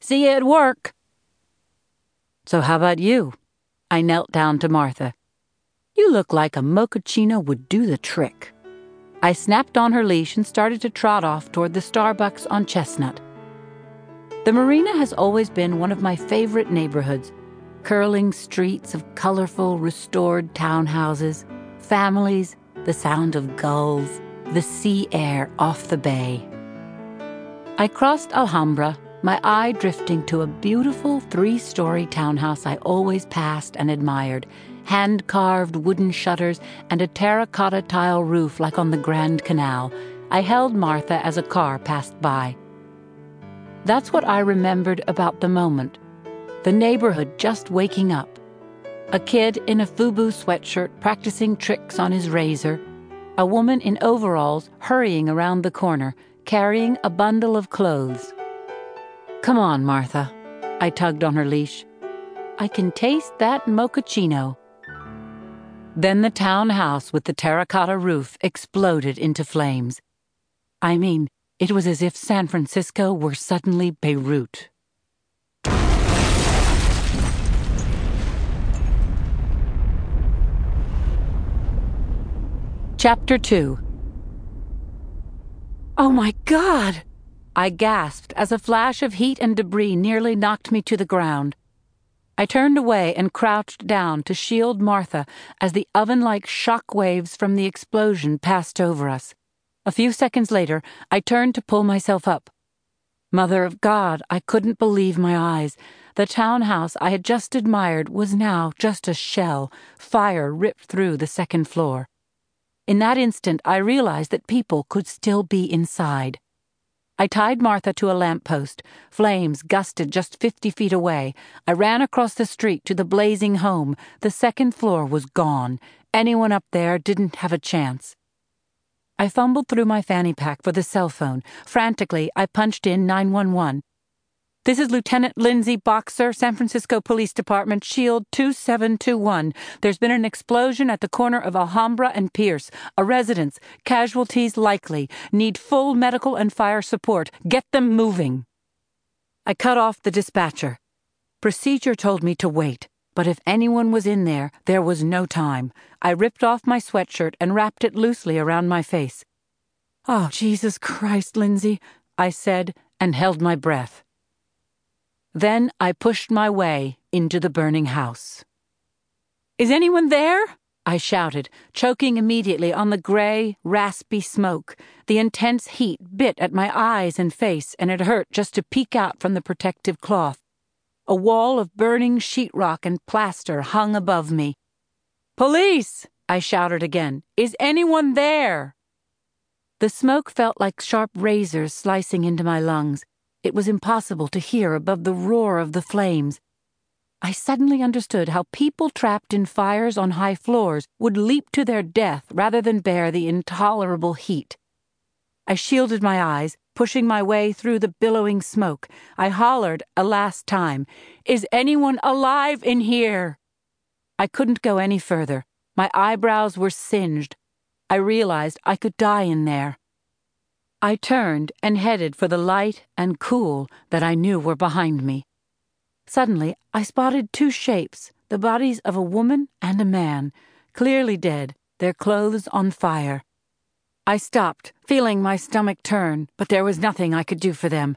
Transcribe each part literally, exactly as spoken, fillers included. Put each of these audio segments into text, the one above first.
See you at work." "So how about you?" I knelt down to Martha. "You look like a mochaccino would do the trick." I snapped on her leash and started to trot off toward the Starbucks on Chestnut. The marina has always been one of my favorite neighborhoods. Curling streets of colorful, restored townhouses, families, the sound of gulls, the sea air off the bay. I crossed Alhambra, my eye drifting to a beautiful three-story townhouse I always passed and admired, hand-carved wooden shutters and a terracotta tile roof like on the Grand Canal. I held Martha as a car passed by. That's what I remembered about the moment. The neighborhood just waking up. A kid in a Fubu sweatshirt practicing tricks on his razor. A woman in overalls hurrying around the corner, carrying a bundle of clothes. "Come on, Martha." I tugged on her leash. "I can taste that mochaccino." Then the townhouse with the terracotta roof exploded into flames. I mean, it was as if San Francisco were suddenly Beirut. Chapter two. "Oh my God!" I gasped as a flash of heat and debris nearly knocked me to the ground. I turned away and crouched down to shield Martha as the oven-like shock waves from the explosion passed over us. A few seconds later, I turned to pull myself up. Mother of God, I couldn't believe my eyes. The townhouse I had just admired was now just a shell. Fire ripped through the second floor. In that instant, I realized that people could still be inside. I tied Martha to a lamppost. Flames gusted just fifty feet away. I ran across the street to the blazing home. The second floor was gone. Anyone up there didn't have a chance. I fumbled through my fanny pack for the cell phone. Frantically, I punched in nine one one. "This is Lieutenant Lindsay Boxer, San Francisco Police Department, Shield two seven two one. There's been an explosion at the corner of Alhambra and Pierce. A residence. Casualties likely. Need full medical and fire support. Get them moving." I cut off the dispatcher. Procedure told me to wait, but if anyone was in there, there was no time. I ripped off my sweatshirt and wrapped it loosely around my face. "Oh, Jesus Christ, Lindsay," I said, and held my breath. Then I pushed my way into the burning house. "Is anyone there?" I shouted, choking immediately on the gray, raspy smoke. The intense heat bit at my eyes and face, and it hurt just to peek out from the protective cloth. A wall of burning sheetrock and plaster hung above me. "Police!" I shouted again. "Is anyone there?" The smoke felt like sharp razors slicing into my lungs. It was impossible to hear above the roar of the flames. I suddenly understood how people trapped in fires on high floors would leap to their death rather than bear the intolerable heat. I shielded my eyes, pushing my way through the billowing smoke. I hollered a last time, "Is anyone alive in here?" I couldn't go any further. My eyebrows were singed. I realized I could die in there. I turned and headed for the light and cool that I knew were behind me. Suddenly, I spotted two shapes, the bodies of a woman and a man, clearly dead, their clothes on fire. I stopped, feeling my stomach turn, but there was nothing I could do for them.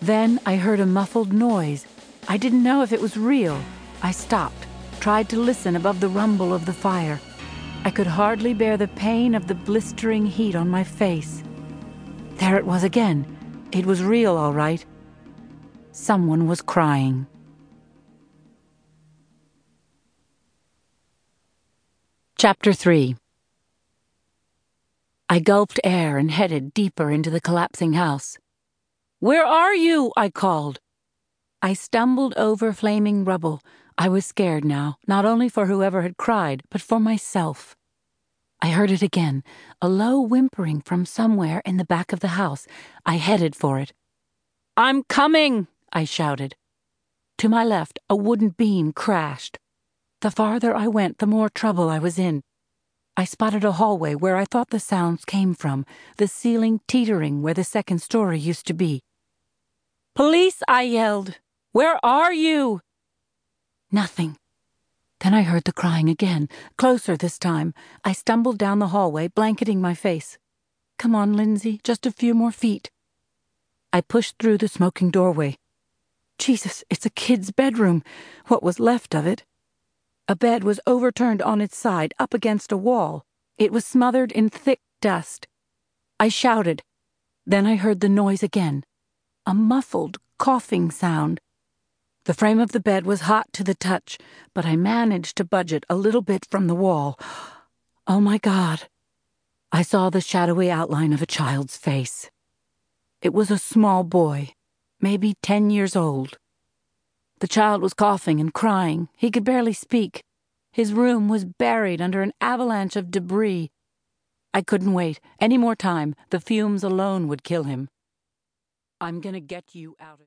Then I heard a muffled noise. I didn't know if it was real. I stopped, tried to listen above the rumble of the fire. I could hardly bear the pain of the blistering heat on my face. There it was again. It was real, all right. Someone was crying. Chapter three. I gulped air and headed deeper into the collapsing house. "Where are you?" I called. I stumbled over flaming rubble. I was scared now, not only for whoever had cried, but for myself. I heard it again, a low whimpering from somewhere in the back of the house. I headed for it. "I'm coming!" I shouted. To my left, a wooden beam crashed. The farther I went, the more trouble I was in. I spotted a hallway where I thought the sounds came from, the ceiling teetering where the second story used to be. "Police," I yelled. "Where are you?" Nothing. Then I heard the crying again, closer this time. I stumbled down the hallway, blanketing my face. Come on, Lindsay, just a few more feet. I pushed through the smoking doorway. Jesus, it's a kid's bedroom, what was left of it. A bed was overturned on its side, up against a wall. It was smothered in thick dust. I shouted. Then I heard the noise again, a muffled, coughing sound. The frame of the bed was hot to the touch, but I managed to budge it a little bit from the wall. Oh, my God. I saw the shadowy outline of a child's face. It was a small boy, maybe ten years old. The child was coughing and crying. He could barely speak. His room was buried under an avalanche of debris. I couldn't wait any more time. The fumes alone would kill him. I'm gonna get you out of